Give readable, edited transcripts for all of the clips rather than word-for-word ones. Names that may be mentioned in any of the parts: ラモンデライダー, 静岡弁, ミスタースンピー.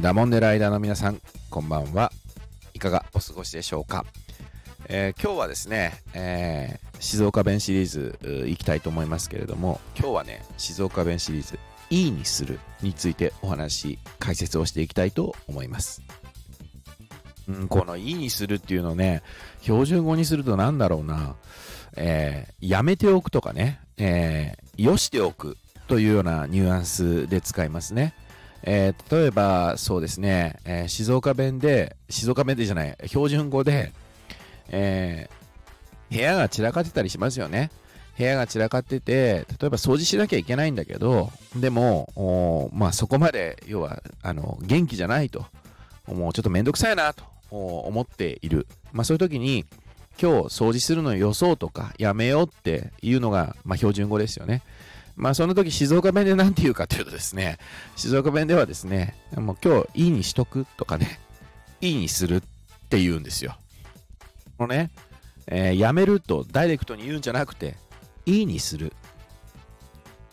ラモンデライダーの皆さん、こんばんは。いかがお過ごしでしょうか。今日はですね、静岡弁シリーズ行きたいと思いますけれども、今日はね、静岡弁シリーズいいにするについてお話、解説をしていきたいと思います。このいいにするっていうのね、標準語にするとなんだろうな、やめておくとかね、よしておくというようなニュアンスで使いますね。例えばそうですね、標準語で、部屋が散らかってたりしますよね。部屋が散らかってて、例えば掃除しなきゃいけないんだけど、でも、そこまで要は元気じゃないと、もうちょっとめんどくさいなと思っている。そういう時に、今日掃除するのをよそうとかやめようっていうのが、標準語ですよね。その時静岡弁で何て言うかというとですね、静岡弁ではですね、もう今日いいにしとくとかね、いいにするって言うんですよ。このね、やめるとダイレクトに言うんじゃなくて、いいにするっ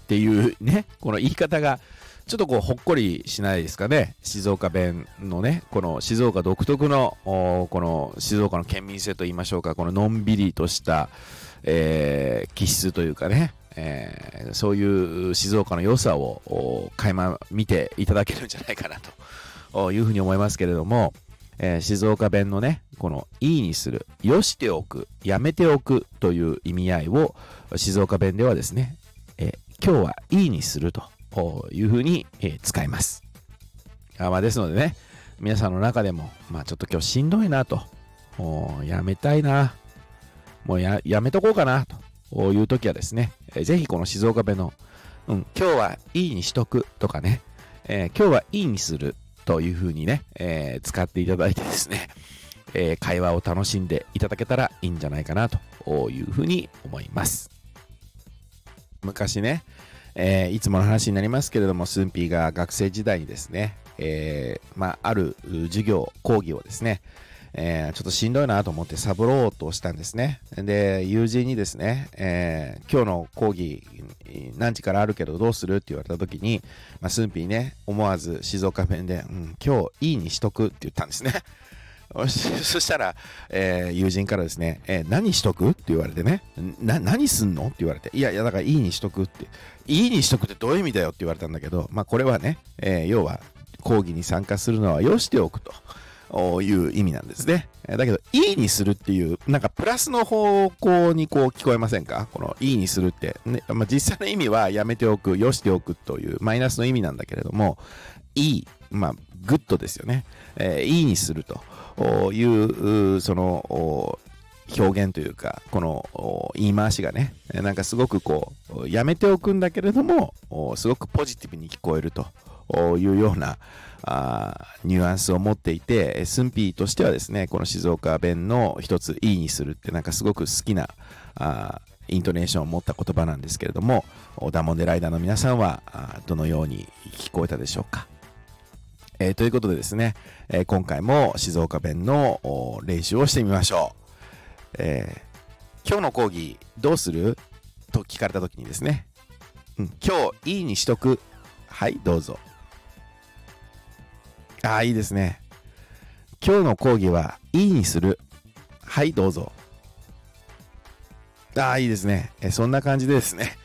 ていうね、この言い方がちょっとほっこりしないですかね。静岡弁のね、この静岡独特のこの静岡の県民性と言いましょうか、こののんびりとした、気質というかね、そういう静岡の良さを垣間見ていただけるんじゃないかなというふうに思いますけれども、静岡弁のね、このいいにする、よしておく、やめておくという意味合いを静岡弁ではですね、今日はいいにするというふうに使います。ですのでね、皆さんの中でも、ちょっと今日しんどいなと、やめたいな、もう やめとこうかなという時はですね、ぜひこの静岡弁の、今日はいいにしとくとかね、今日はいいにするというふうにね、使っていただいてですね、会話を楽しんでいただけたらいいんじゃないかなというふうに思います。昔ね、いつもの話になりますけれども、スンピーが学生時代にですね、ある授業、講義をですね、ちょっとしんどいなと思ってサボろうとしたんですね。で、友人にですね、今日の講義何時からあるけどどうするって言われた時に、スンピーね、思わず静岡弁で、今日いいにしとくって言ったんですね。そしたら、友人からですね、何しとくって言われてね、何すんのって言われて、いやだからいいにしとくって、いいにしとくってどういう意味だよって言われたんだけど、これはね、要は講義に参加するのはよしておくという意味なんですね。だけどいいにするっていう、なんかプラスの方向に聞こえませんか。このいいにするって、ね、実際の意味はやめておく、よしておくというマイナスの意味なんだけれども、いい、グッドですよね。いいにするというその表現というか、この言い回しがね、なんかすごくやめておくんだけれども、すごくポジティブに聞こえるというようなニュアンスを持っていて、スンピーとしてはですね、この静岡弁の一つ、いいにするって、なんかすごく好きなイントネーションを持った言葉なんですけれども、ダモンデライダーの皆さんはどのように聞こえたでしょうか。ということでですね、今回も静岡弁の練習をしてみましょう。今日の講義どうすると聞かれたときにですね、今日いいにしとく。はい、どうぞ。いいですね。今日の講義はいいにする。はい、どうぞ。いいですね。そんな感じでですね、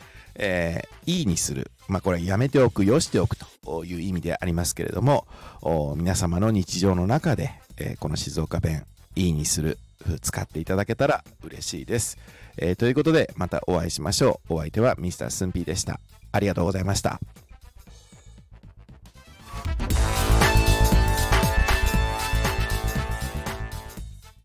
いいにする。これやめておく、よしておくという意味でありますけれども、皆様の日常の中で、この静岡弁いいにする使っていただけたら嬉しいです。ということで、またお会いしましょう。お相手はミスタースンピーでした。ありがとうございました。